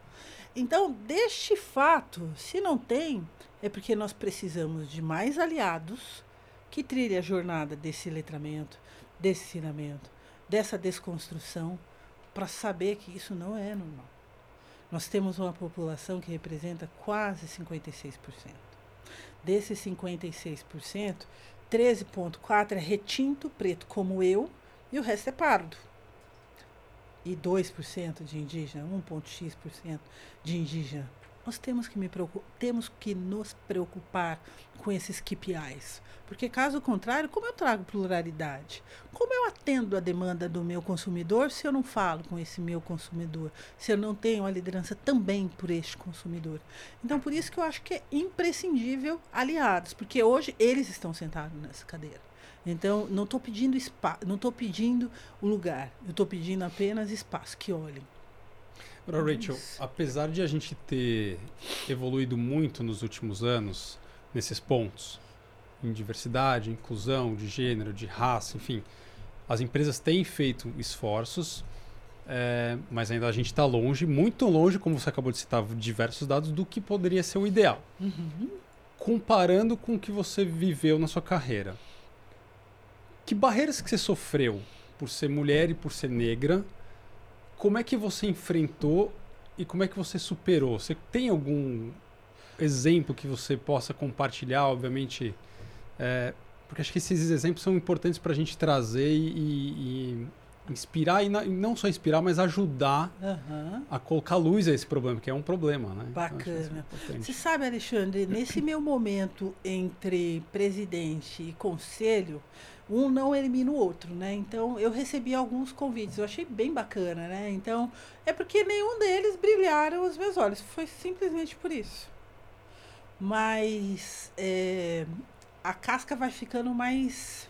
Então, deste fato, se não tem, é porque nós precisamos de mais aliados que trilhem a jornada desse letramento, desse ensinamento, dessa desconstrução, para saber que isso não é normal. Nós temos uma população que representa quase 56%. Desses 56%, 13,4% é retinto preto, como eu, e o resto é pardo. E 2% de indígena, 1,x% de indígena. Nós temos que nos preocupar com esses KPIs, porque caso contrário, como eu trago pluralidade? Como eu atendo a demanda do meu consumidor se eu não falo com esse meu consumidor? Se eu não tenho a liderança também por este consumidor? Então, por isso que eu acho que é imprescindível aliados, porque hoje eles estão sentados nessa cadeira. Então, não estou pedindo espaço, não estou pedindo o lugar, eu estou pedindo apenas espaço, que olhem. Agora, Rachel, apesar de a gente ter evoluído muito nos últimos anos, nesses pontos, em diversidade, inclusão, de gênero, de raça, enfim, as empresas têm feito esforços, mas ainda a gente está longe, muito longe, como você acabou de citar, diversos dados, do que poderia ser o ideal. Uhum. Comparando com o que você viveu na sua carreira, que barreiras que você sofreu por ser mulher e por ser negra? Como é que você enfrentou e como é que você superou? Você tem algum exemplo que você possa compartilhar, obviamente? Porque acho que esses exemplos são importantes para a gente trazer e inspirar, e não só inspirar, mas ajudar a colocar luz a esse problema, que é um problema, né? Bacana. Você sabe, Alexandre, nesse meu momento entre presidente e conselho, um não elimina o outro, né? Então, eu recebi alguns convites, eu achei bem bacana, né? Então, é porque nenhum deles brilharam os meus olhos, foi simplesmente por isso. mas a casca vai ficando mais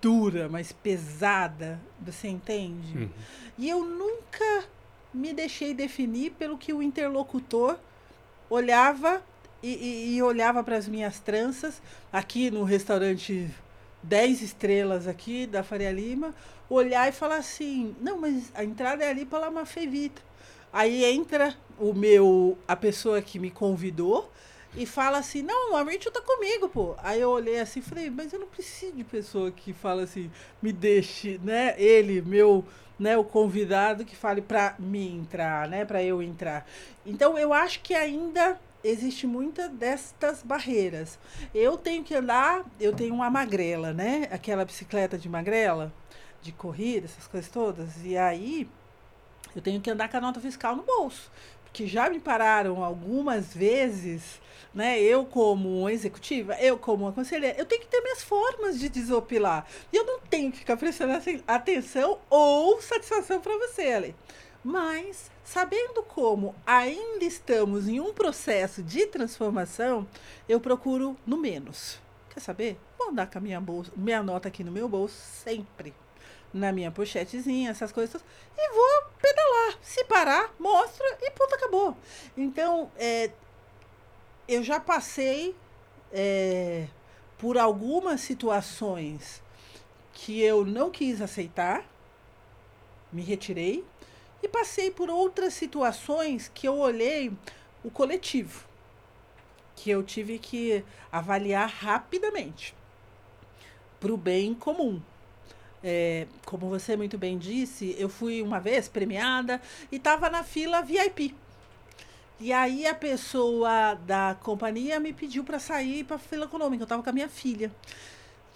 dura, mais pesada, você entende? Uhum. E eu nunca me deixei definir pelo que o interlocutor olhava e olhava para as minhas tranças, aqui no restaurante 10 estrelas aqui da Faria Lima, olhar e falar assim, não, mas a entrada é ali pela Mafevita. Aí entra a pessoa que me convidou e fala assim, não, a Rachel tá comigo, pô. Aí eu olhei assim e falei, mas eu não preciso de pessoa que fala assim, me deixe, né, o convidado que fale pra me entrar, né, pra eu entrar. Então, eu acho que ainda existe muita destas barreiras. Eu tenho que andar, eu tenho uma magrela, né, aquela bicicleta de magrela, de corrida, essas coisas todas, e aí eu tenho que andar com a nota fiscal no bolso, porque já me pararam algumas vezes, né? Eu como executiva, eu como uma conselheira, eu tenho que ter minhas formas de desopilar. E eu não tenho que ficar prestando atenção ou satisfação para você, Ale. Mas, sabendo como ainda estamos em um processo de transformação, eu procuro no menos. Quer saber? Vou andar com a minha nota aqui no meu bolso sempre, na minha pochetezinha, essas coisas todas, e vou pedalar. Se parar, mostro e pronto, acabou. Então, eu já passei por algumas situações que eu não quis aceitar, me retirei, e passei por outras situações que eu olhei o coletivo, que eu tive que avaliar rapidamente, para o bem comum. Como você muito bem disse, eu fui uma vez premiada e estava na fila VIP. E aí a pessoa da companhia me pediu para sair para a fila econômica, eu estava com a minha filha.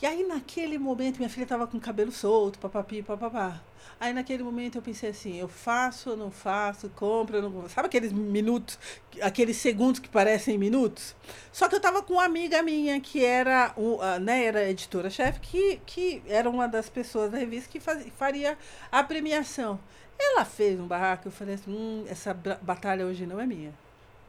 E aí naquele momento, minha filha estava com o cabelo solto, papapi, papapá. Aí naquele momento eu pensei assim, eu faço ou não faço, compro ou não compro. Sabe aqueles minutos, aqueles segundos que parecem minutos? Só que eu estava com uma amiga minha que era, né, era editora-chefe, que era uma das pessoas da revista que faria a premiação. Ela fez um barraco, eu falei assim, essa batalha hoje não é minha.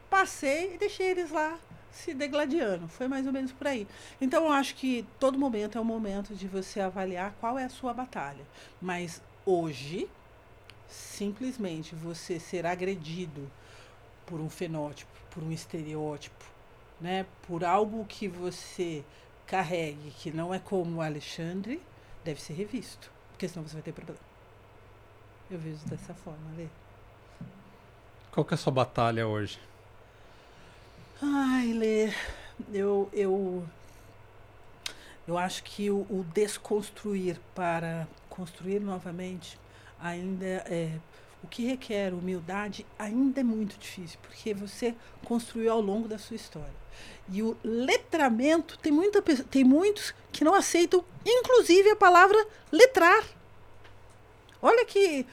Passei e deixei eles lá se degladiando, foi mais ou menos por aí. Então eu acho que todo momento é o momento de você avaliar qual é a sua batalha, mas hoje simplesmente você ser agredido por um fenótipo, por um estereótipo, né, por algo que você carregue que não é como o Alexandre, deve ser revisto, porque senão você vai ter problema. Eu vejo dessa forma, Lê. Qual que é a sua batalha hoje? Ai, Lê, eu acho que o desconstruir para construir novamente ainda é... O que requer humildade ainda é muito difícil, porque você construiu ao longo da sua história. E o letramento, tem muitos que não aceitam, inclusive, a palavra letrar. Olha que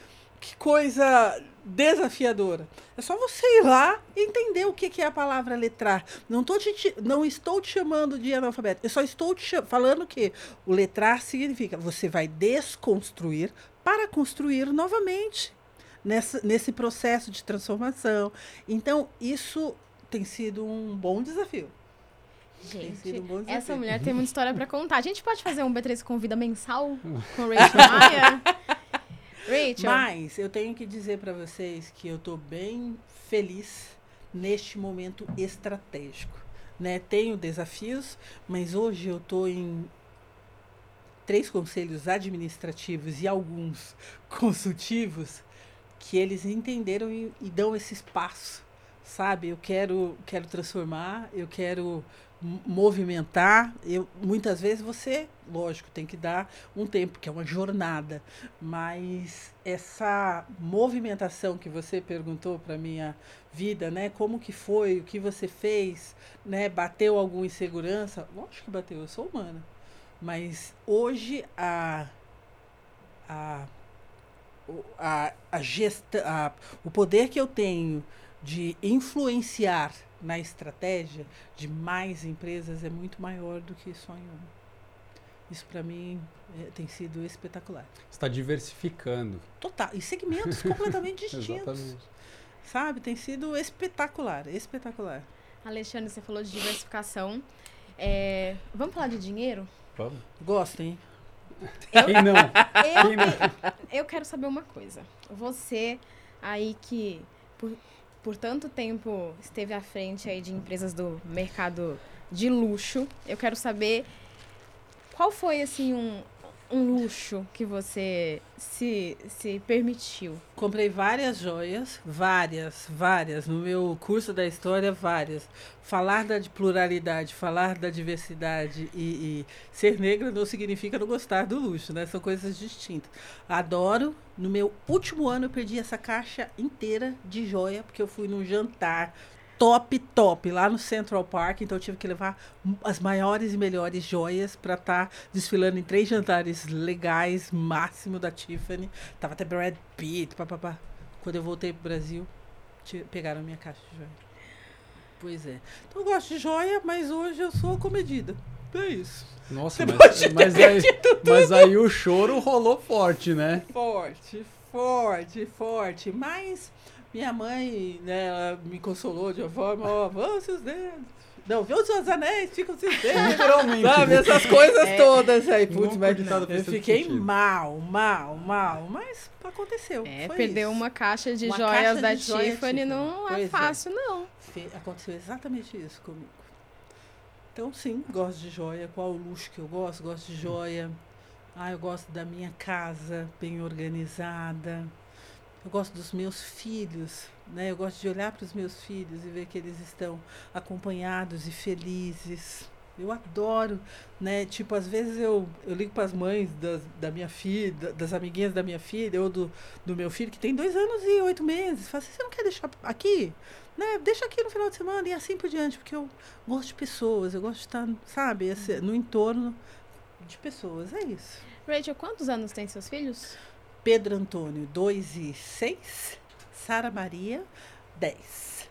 coisa desafiadora. É só você ir lá e entender o que é a palavra letrar. Não estou te chamando de analfabeto. Eu só estou te falando que o letrar significa você vai desconstruir para construir novamente nesse processo de transformação. Então, isso tem sido um bom desafio. Gente, essa mulher tem muita história para contar. A gente pode fazer um B3 Convida mensal com Rachel Maia? Rachel. Mas eu tenho que dizer para vocês que eu estou bem feliz neste momento estratégico, né? Tenho desafios, mas hoje eu estou em 3 conselhos administrativos e alguns consultivos que eles entenderam e dão esse espaço, sabe? Eu quero transformar, eu quero movimentar. Muitas vezes você, lógico, tem que dar um tempo, que é uma jornada, mas essa movimentação que você perguntou para minha vida, né, como que foi, o que você fez, né, bateu alguma insegurança? Lógico que bateu, eu sou humana, mas hoje o poder que eu tenho de influenciar na estratégia de mais empresas é muito maior do que só em uma. Isso, para mim, tem sido espetacular. Você está diversificando. Total. E segmentos completamente distintos. Exatamente. Sabe? Tem sido espetacular, espetacular. Alexandre, você falou de diversificação. Vamos falar de dinheiro? Vamos. Gosto, hein? Eu quero saber uma coisa. Você aí que por tanto tempo esteve à frente aí de empresas do mercado de luxo, eu quero saber qual foi assim um luxo que você se permitiu. Comprei várias joias, várias. No meu curso da história, várias. Falar da pluralidade, falar da diversidade e ser negra não significa não gostar do luxo, né? São coisas distintas. Adoro. No meu último ano, eu perdi essa caixa inteira de joia, porque eu fui num jantar top, lá no Central Park. Então, eu tive que levar as maiores e melhores joias para estar desfilando em 3 jantares legais, máximo da Tiffany. Tava até Brad Pitt, papapá. Quando eu voltei pro Brasil, pegaram minha caixa de joia. Pois é. Então, eu gosto de joia, mas hoje eu sou comedida. É isso. Nossa, mas aí o choro rolou forte, né? Forte. Mas... minha mãe, né, ela me consolou de uma forma, ó, vão seus dedos. Não, vê os seus anéis, ficam seus dedos. Literalmente. Sabe, essas coisas todas aí. Putz, mas eu fiquei mal. Mas aconteceu. Perdeu isso. Uma caixa de joias da Tiffany não é fácil, não. Aconteceu exatamente isso comigo. Então, sim, gosto de joia. Qual o luxo que eu gosto? Gosto de joia. Ah, eu gosto da minha casa bem organizada. Eu gosto dos meus filhos, né? Eu gosto de olhar para os meus filhos e ver que eles estão acompanhados e felizes. Eu adoro, né? Tipo, às vezes eu ligo para as mães da minha filha, das amiguinhas da minha filha, ou do meu filho, que tem 2 anos e 8 meses. Falo assim, você não quer deixar aqui? Né? Deixa aqui no final de semana e assim por diante, porque eu gosto de pessoas, eu gosto de estar, sabe, no entorno de pessoas. É isso. Rachel, quantos anos tem seus filhos? Pedro Antônio, 2 e 6. Sara Maria, 10.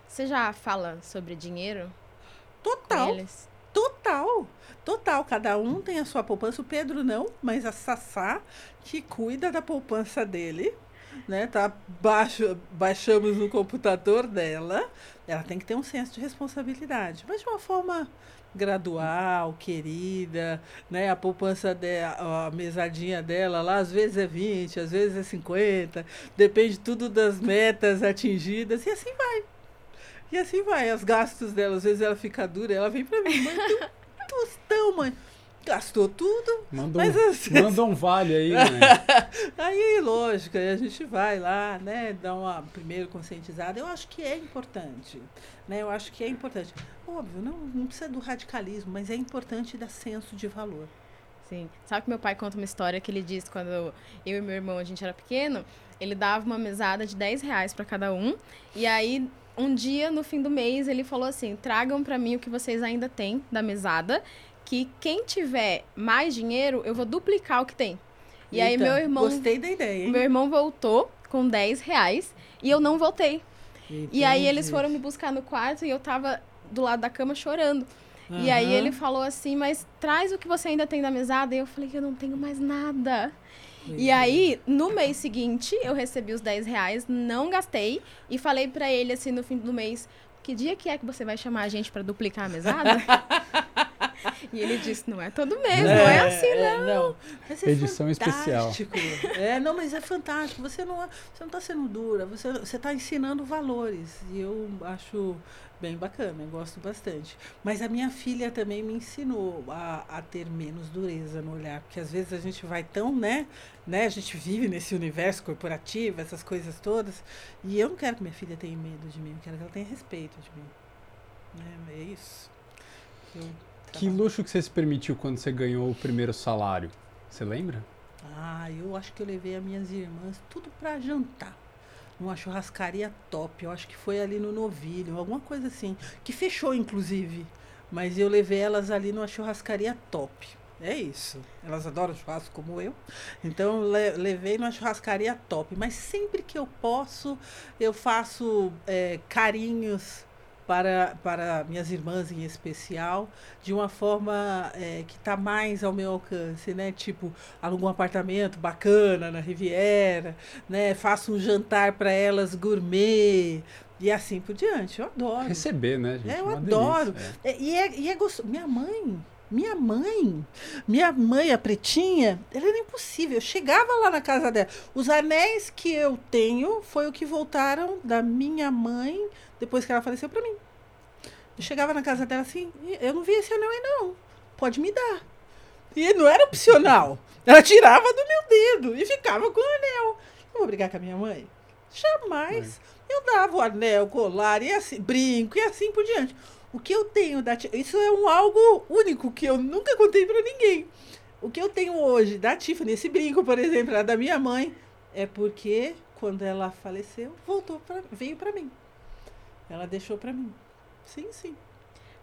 Você já fala sobre dinheiro? Total. Cada um tem a sua poupança. O Pedro não, mas a Sassá, que cuida da poupança dele, né? Tá, baixamos no computador dela. Ela tem que ter um senso de responsabilidade, mas de uma forma gradual, querida, né? A poupança dela, a mesadinha dela lá, às vezes é 20, às vezes é 50, depende tudo das metas atingidas, e assim vai. Os gastos dela, às vezes ela fica dura, ela vem pra mim, mãe, tostão, mãe. Gastou tudo. Manda um vale aí, né? Aí, lógico, aí a gente vai lá, né? Dá uma primeiro conscientizada. Eu acho que é importante, né? Óbvio, não precisa do radicalismo, mas é importante dar senso de valor. Sim. Sabe que meu pai conta uma história que ele diz quando eu e meu irmão, a gente era pequeno, ele dava uma mesada de R$10 para cada um, e aí... um dia, no fim do mês, ele falou assim, tragam pra mim o que vocês ainda têm da mesada, que quem tiver mais dinheiro, eu vou duplicar o que tem. E então, aí meu irmão... Gostei da ideia, hein? Meu irmão voltou com R$10 e eu não voltei. Entendi. E aí eles foram me buscar no quarto e eu tava do lado da cama chorando. Uhum. E aí ele falou assim, mas traz o que você ainda tem da mesada. E eu falei que eu não tenho mais nada. E aí, no mês seguinte, eu recebi os R$10, não gastei, e falei pra ele, assim, no fim do mês, que dia que é que você vai chamar a gente pra duplicar a mesada? E ele disse, não é todo mês, não é assim, não. Mas é edição fantástico. Especial. Não, mas é fantástico. Você não tá sendo dura, você tá ensinando valores. E eu acho bem bacana, eu gosto bastante. Mas a minha filha também me ensinou a ter menos dureza no olhar. Porque às vezes a gente vai tão, né? A gente vive nesse universo corporativo, essas coisas todas. E eu não quero que minha filha tenha medo de mim, eu quero que ela tenha respeito de mim. É isso. Que luxo que você se permitiu quando você ganhou o primeiro salário? Você lembra? Ah, eu acho que eu levei as minhas irmãs tudo pra jantar. Uma churrascaria top. Eu acho que foi ali no Novilho, alguma coisa assim. Que fechou, inclusive. Mas eu levei elas ali numa churrascaria top. É isso. Elas adoram churrasco como eu. Então, levei numa churrascaria top. Mas sempre que eu posso, eu faço carinhos... Para minhas irmãs em especial, de uma forma que está mais ao meu alcance, né? Tipo, alugo um apartamento bacana na Riviera, né? Faço um jantar para elas gourmet, E assim por diante, eu adoro. Receber, né, gente? É, eu adoro. Delícia, é. E é gostoso. Minha mãe, a pretinha, ela era impossível. Eu chegava lá na casa dela. Os anéis que eu tenho foi o que voltaram da minha mãe depois que ela faleceu para mim. Eu chegava na casa dela assim, eu não vi esse anel aí não, pode me dar. E não era opcional. Ela tirava do meu dedo e ficava com o anel. Eu vou brigar com a minha mãe? Jamais. Eu dava o anel, colar, e assim, brinco, e assim por diante. O que eu tenho da Tiffany... Isso é um algo único que eu nunca contei para ninguém. O que eu tenho hoje da Tiffany, esse brinco, por exemplo, da minha mãe, é porque quando ela faleceu, veio para mim. Ela deixou para mim. Sim, sim.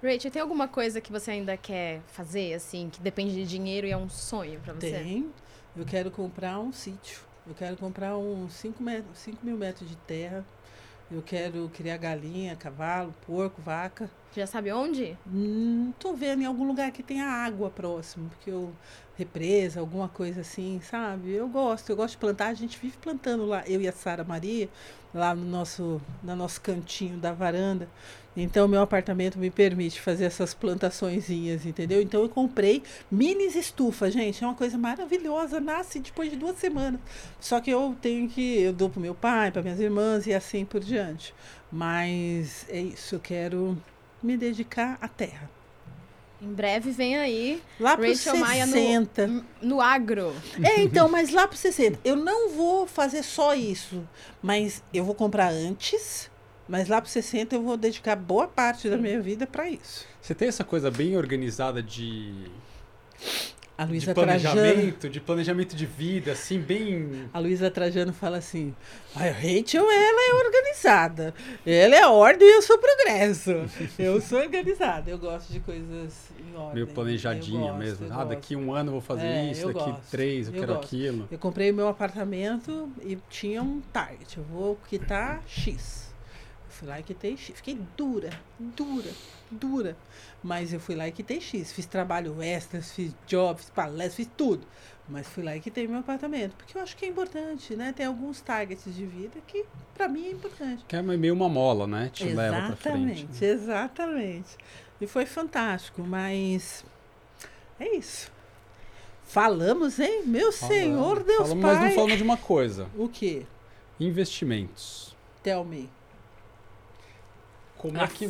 Rachel, tem alguma coisa que você ainda quer fazer, assim, que depende de dinheiro e é um sonho para você? Tem. Eu quero comprar um sítio. Eu quero comprar uns 5 mil metros de terra. Eu quero criar galinha, cavalo, porco, vaca. Já sabe onde? Tô vendo em algum lugar que tenha água próximo, porque eu... represa, alguma coisa assim, sabe? Eu gosto de plantar, a gente vive plantando lá, eu e a Sara Maria, lá no nosso cantinho da varanda. Então, meu apartamento me permite fazer essas plantaçõezinhas, entendeu? Então, eu comprei minis estufas, gente. É uma coisa maravilhosa, nasce depois de 2 semanas. Só que eu dou pro meu pai, para minhas irmãs e assim por diante. Mas é isso, eu quero me dedicar à terra. Em breve vem aí lá Rachel 60. Maia no agro. É, então, mas lá pro 60. Eu não vou fazer só isso, mas eu vou comprar antes, mas lá pro 60 eu vou dedicar boa parte da minha vida para isso. Você tem essa coisa bem organizada de planejamento de vida, assim, bem... A Luiza Trajano fala assim, a Rachel, ela é organizada, ela é ordem e eu sou progresso. Eu sou organizada, eu gosto de coisas em ordem. Meio planejadinha mesmo. Daqui 1 ano eu vou fazer isso, daqui 3 eu quero aquilo. Eu comprei o meu apartamento e tinha um target, eu vou quitar X. Eu fui lá e quitei X, fiquei dura. Mas eu fui lá e quitei X. Fiz trabalho extra, fiz job, fiz palestra, fiz tudo. Mas fui lá e quitei meu apartamento. Porque eu acho que é importante, né? Tem alguns targets de vida que, pra mim, é importante. Que é meio uma mola, né? Te leva pra frente. Exatamente, exatamente. E foi fantástico, mas... é isso. Falamos, hein? Meu Senhor Deus Pai. Mas não falamos de uma coisa. O quê? Investimentos. Tell me. Como é que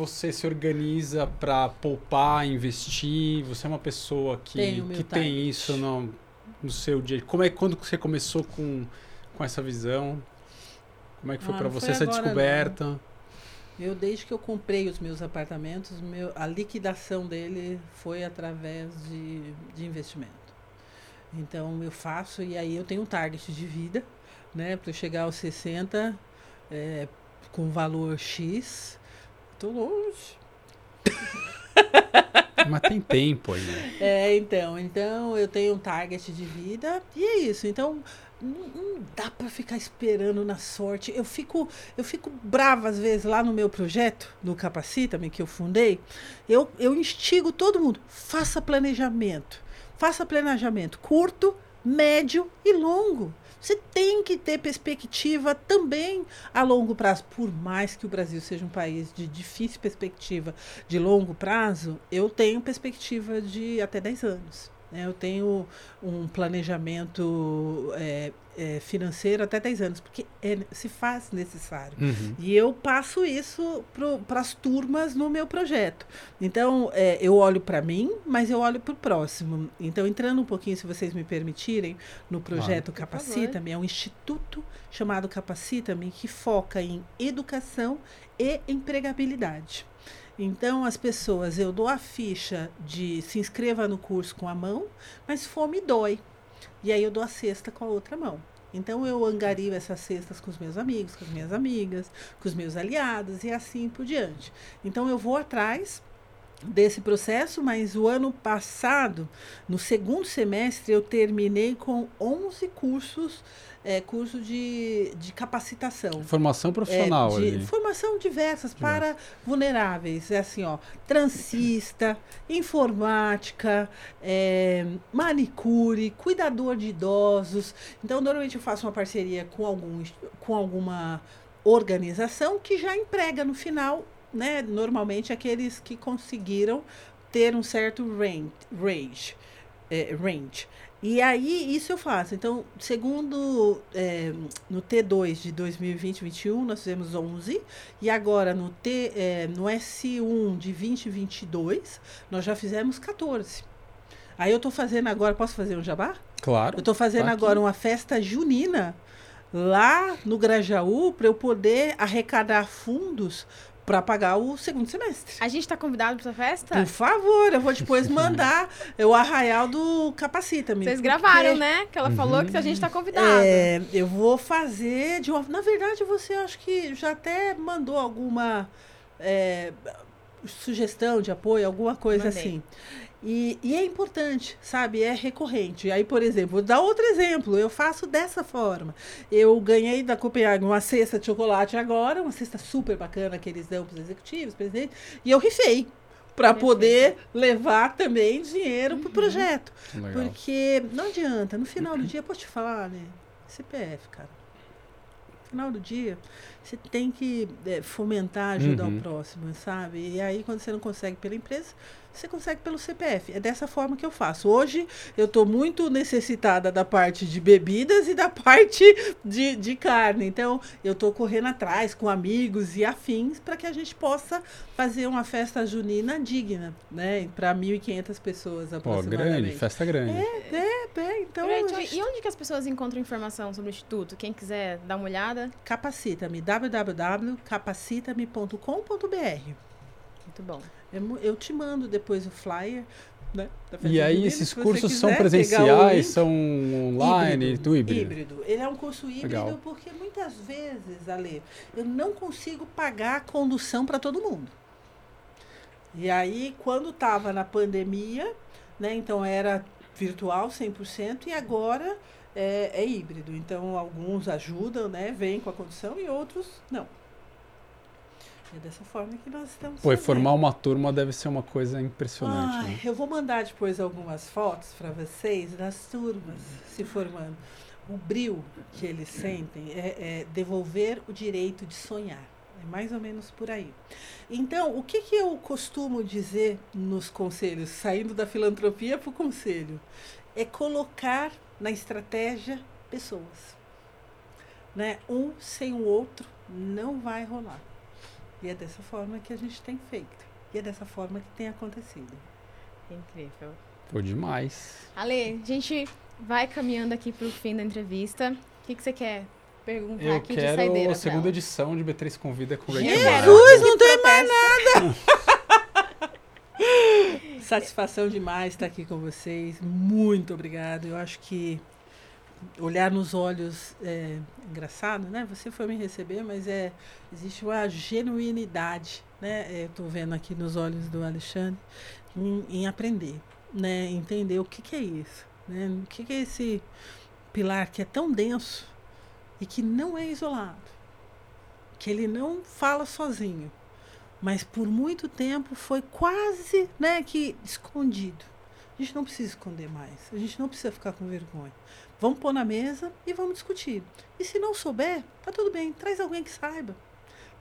você se organiza para poupar, investir? Você é uma pessoa que tem isso no seu dia. Quando você começou com essa visão? Como é que foi para você essa descoberta? Não. Eu, desde que eu comprei os meus apartamentos, a liquidação dele foi através de investimento. Então, eu faço e aí eu tenho um target de vida. Né, para eu chegar aos 60 com valor X, tô longe. Mas tem tempo ainda. Então eu tenho um target de vida e é isso. Então não dá para ficar esperando na sorte. Eu fico brava às vezes lá no meu projeto, no Capacita-me, que eu fundei. Eu instigo todo mundo, faça planejamento curto, médio e longo. Você tem que ter perspectiva também a longo prazo. Por mais que o Brasil seja um país de difícil perspectiva de longo prazo, eu tenho perspectiva de até 10 anos. Né? Eu tenho um planejamento financeiro até 10 anos, porque se faz necessário. Uhum. E eu passo isso para as turmas no meu projeto. Então, eu olho para mim, mas eu olho para o próximo. Então, entrando um pouquinho, se vocês me permitirem, no projeto Capacita-me, é um instituto chamado Capacita-me, que foca em educação e empregabilidade. Então, as pessoas, eu dou a ficha de se inscreva no curso com a mão, mas fome dói. E aí eu dou a cesta com a outra mão. Então, eu angario essas cestas com os meus amigos, com as minhas amigas, com os meus aliados e assim por diante. Então, eu vou atrás desse processo, mas o ano passado, no segundo semestre, eu terminei com 11 cursos, curso de capacitação. Formação profissional. Formação diversas para vulneráveis. É assim, ó, transista, informática, manicure, cuidador de idosos. Então, normalmente eu faço uma parceria com alguma organização que já emprega no final, né, normalmente aqueles que conseguiram ter um certo range. E aí, isso eu faço. Então, segundo, no T2 de 2020-21, nós fizemos 11. E agora, no S1 de 2022, nós já fizemos 14. Aí eu estou fazendo agora... Posso fazer um jabá? Claro. Eu estou fazendo agora uma festa junina lá no Grajaú para eu poder arrecadar fundos para pagar o segundo semestre. A gente está convidado para essa festa? Por favor, eu vou depois mandar o arraial do Capacita-me. Vocês gravaram, né? Que ela falou que a gente está convidado. Eu vou fazer de uma... Na verdade, você acho que já até mandou alguma sugestão de apoio, alguma coisa. Mandei. Assim. E é importante, sabe? É recorrente. Aí, por exemplo, vou dar outro exemplo. Eu faço dessa forma. Eu ganhei da Copenhague uma cesta de chocolate agora, uma cesta super bacana que eles dão para os executivos, presidente, e eu rifei para poder levar também dinheiro para o projeto. Legal. Porque não adianta. No final do dia, posso te falar, né? CPF, cara. No final do dia, você tem que fomentar, ajudar o próximo, sabe? E aí, quando você não consegue pela empresa... Você consegue pelo CPF. É dessa forma que eu faço. Hoje, eu estou muito necessitada da parte de bebidas e da parte de carne. Então, eu estou correndo atrás com amigos e afins para que a gente possa fazer uma festa junina digna, né? Para 1.500 pessoas aproximadamente. Ó, grande, festa grande. Então... E onde que as pessoas encontram informação sobre o Instituto? Quem quiser dar uma olhada? Capacita-me. www.capacitame.com.br. Muito bom. Eu te mando depois o flyer, né? E aí esses cursos são presenciais, são online, híbrido? Ele é um curso híbrido. Legal. Porque muitas vezes, Ale, eu não consigo pagar a condução para todo mundo. E aí, quando estava na pandemia, né? Então era virtual 100% e agora é híbrido. Então alguns ajudam, né? Vêm com a condução e outros não. É dessa forma que nós estamos... Pô, formar uma turma deve ser uma coisa impressionante. Né? Eu vou mandar depois algumas fotos para vocês das turmas se formando. O brilho que eles sentem é devolver o direito de sonhar. É mais ou menos por aí. Então, o que eu costumo dizer nos conselhos, saindo da filantropia para o conselho, é colocar na estratégia pessoas. Né? Um sem o outro não vai rolar. E é dessa forma que a gente tem feito. E é dessa forma que tem acontecido. Incrível. Foi demais. Ale, a gente vai caminhando aqui para o fim da entrevista. O que você quer perguntar eu aqui de saideira? Eu quero a segunda edição de B3 Convida com Rachel Maia. Jesus, não tem mais nada! Satisfação demais estar aqui com vocês. Muito obrigado. Eu acho que olhar nos olhos é engraçado, né? Você foi me receber, mas existe uma genuinidade, né? Eu estou vendo aqui nos olhos do Alexandre em aprender, né? Entender o que é isso, né? O que é esse pilar que é tão denso e que não é isolado, que ele não fala sozinho, mas por muito tempo foi quase, né, que escondido. A gente não precisa esconder mais, a gente não precisa ficar com vergonha. Vamos pôr na mesa e vamos discutir. E se não souber, tá tudo bem, traz alguém que saiba.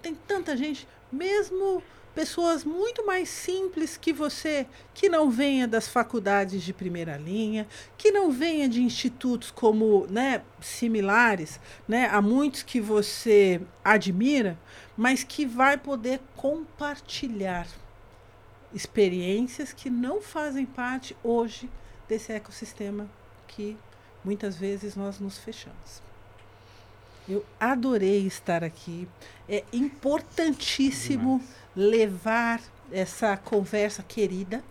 Tem tanta gente, mesmo pessoas muito mais simples que você, que não venha das faculdades de primeira linha, que não venha de institutos como, né, similares, né, a muitos que você admira, mas que vai poder compartilhar experiências que não fazem parte hoje desse ecossistema que muitas vezes nós nos fechamos. Eu adorei estar aqui. É importantíssimo levar essa conversa querida,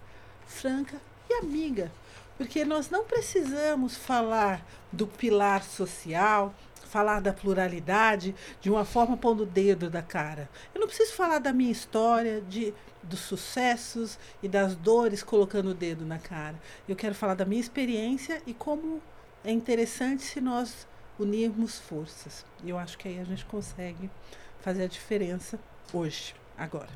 franca e amiga, porque nós não precisamos falar do pilar social, falar da pluralidade de uma forma pondo o dedo da cara. Eu não preciso falar da minha história, dos sucessos e das dores colocando o dedo na cara. Eu quero falar da minha experiência e como é interessante se nós unirmos forças. Eu acho que aí a gente consegue fazer a diferença hoje, agora.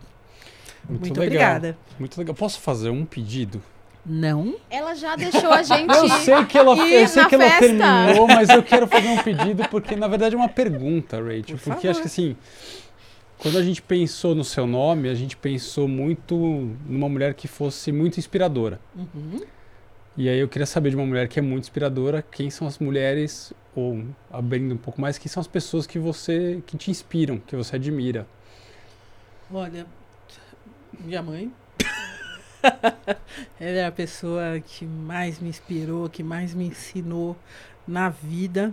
Muito legal. Obrigada. Muito legal. Posso fazer um pedido? Não. Ela já deixou a gente ir. Eu sei que ela terminou, mas eu quero fazer um pedido, porque na verdade é uma pergunta, Rachel. Porque acho que assim, quando a gente pensou no seu nome, a gente pensou muito numa mulher que fosse muito inspiradora. Uhum. E aí eu queria saber de uma mulher que é muito inspiradora, quem são as mulheres, ou abrindo um pouco mais, quem são as pessoas que te inspiram, que você admira? Olha, minha mãe. Ela é a pessoa que mais me inspirou, que mais me ensinou na vida.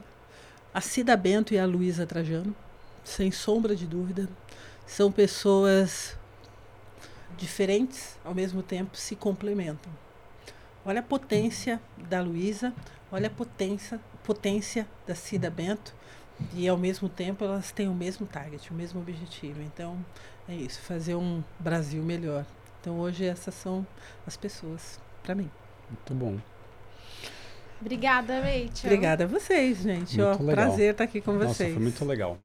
A Cida Bento e a Luiza Trajano, sem sombra de dúvida, são pessoas diferentes, ao mesmo tempo se complementam. Olha a potência da Luiza, olha a potência da Cida Bento, e ao mesmo tempo elas têm o mesmo target, o mesmo objetivo. Então é isso, fazer um Brasil melhor. Então hoje essas são as pessoas para mim. Muito bom. Obrigada, Rachel. Obrigada a vocês, gente. Prazer estar aqui com vocês. Nossa, foi muito legal.